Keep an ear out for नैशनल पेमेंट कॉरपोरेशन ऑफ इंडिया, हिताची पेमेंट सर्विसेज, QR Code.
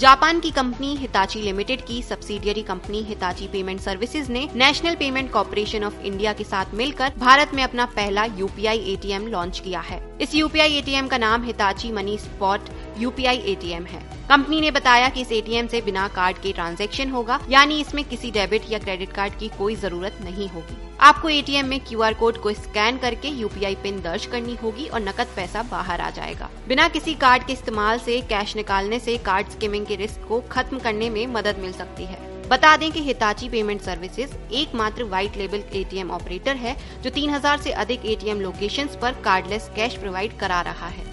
Japan की company Hitachi limited की subsidiary company हिताची पेमेंट सर्विसेज ने National Payment Corporation of India के साथ मिलकर भारत में अपना पहला यूपीआई ATM लॉन्च किया है। इस यूपीआई ATM का नाम Hitachi Money Spot UPI ATM है। कंपनी ने बताया कि इस ATM से बिना कार्ड के ट्रांजैक्शन होगा, यानी इसमें किसी डेबिट या क्रेडिट कार्ड की कोई जरूरत नहीं होगी। आपको ATM में QR कोड को स्कैन करके यूपीआई पिन दर्ज करनी होगी और नकद पैसा बाहर आ जाएगा। बिना किसी कार्ड के इस्तेमाल से कैश निकालने से कार्ड स्किमिंग के रिस्क को खत्म करने में मदद मिल सकती है। बता दें कि हिताची पेमेंट सर्विसेज एकमात्र व्हाइट लेबल ATM ऑपरेटर है जो 3000 से अधिक ATM लोकेशंस पर कार्डलेस कैश प्रोवाइड करा रहा है।